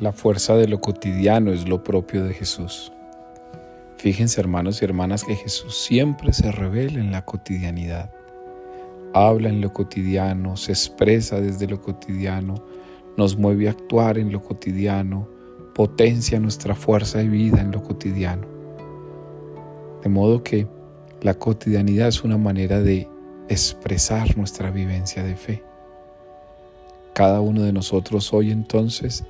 La fuerza de lo cotidiano es lo propio de Jesús. Fíjense, hermanos y hermanas, que Jesús siempre se revela en la cotidianidad. Habla en lo cotidiano, se expresa desde lo cotidiano, nos mueve a actuar en lo cotidiano, potencia nuestra fuerza de vida en lo cotidiano. De modo que la cotidianidad es una manera de expresar nuestra vivencia de fe. Cada uno de nosotros hoy, entonces,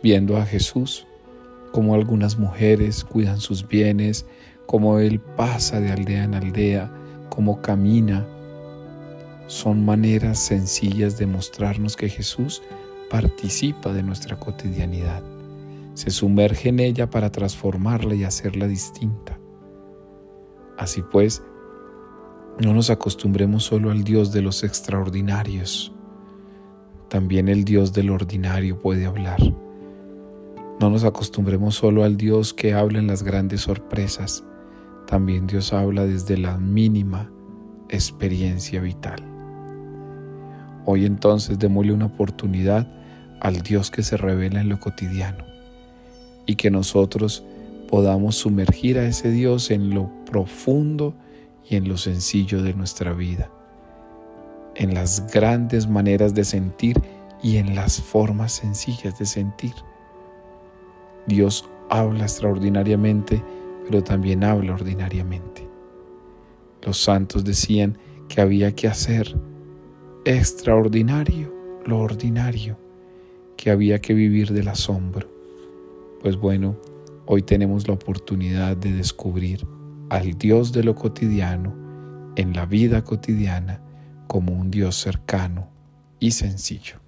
viendo a Jesús, como algunas mujeres cuidan sus bienes, como Él pasa de aldea en aldea, como camina. Son maneras sencillas de mostrarnos que Jesús participa de nuestra cotidianidad. Se sumerge en ella para transformarla y hacerla distinta. Así pues, no nos acostumbremos solo al Dios de los extraordinarios. También el Dios del ordinario puede hablar. No nos acostumbremos solo al Dios que habla en las grandes sorpresas, también Dios habla desde la mínima experiencia vital. Hoy entonces démosle una oportunidad al Dios que se revela en lo cotidiano y que nosotros podamos sumergir a ese Dios en lo profundo y en lo sencillo de nuestra vida, en las grandes maneras de sentir y en las formas sencillas de sentir. Dios habla extraordinariamente, pero también habla ordinariamente. Los santos decían que había que hacer extraordinario lo ordinario, que había que vivir del asombro. Pues bueno, hoy tenemos la oportunidad de descubrir al Dios de lo cotidiano en la vida cotidiana como un Dios cercano y sencillo.